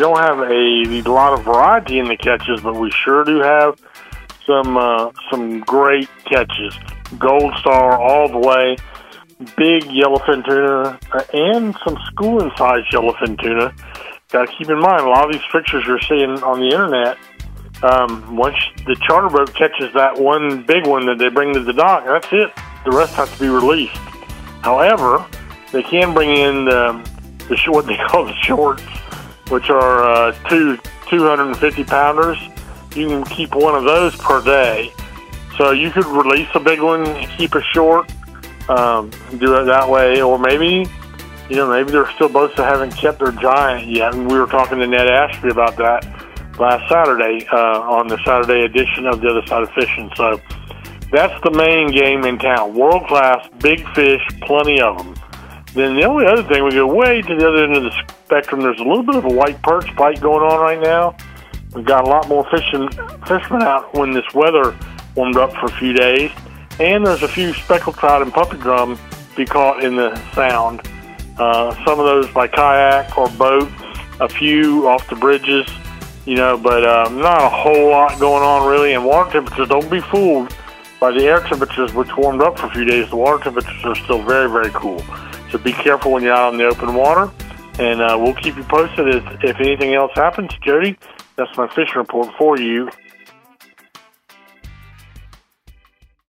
don't have a lot of variety in the catches, but we sure do have some great catches. Gold Star all the way, big yellowfin tuna, and some schooling-sized yellowfin tuna. Got to keep in mind, a lot of these pictures you're seeing on the internet, once the charter boat catches that one big one that they bring to the dock, that's it. The rest have to be released. However, they can bring in what they call the shorts, which are two 250-pounders. You can keep one of those per day. So you could release a big one, keep a short, do it that way. Or maybe they're still boats that haven't kept their giant yet. And we were talking to Ned Ashby about that last Saturday on the Saturday edition of The Other Side of Fishing. So that's the main game in town. World-class, big fish, plenty of them. Then the only other thing, we go way to the other end of the spectrum. There's a little bit of a white perch bite going on right now. We've got a lot more fishermen out when this weather warmed up for a few days. And there's a few speckled trout and puppy drum to be caught in the sound. Some of those by kayak or boat, a few off the bridges, but not a whole lot going on really. And water temperatures, don't be fooled by the air temperatures, which warmed up for a few days. The water temperatures are still very, very cool. So be careful when you're out on the open water, and we'll keep you posted if anything else happens. Jody, that's my fishing report for you.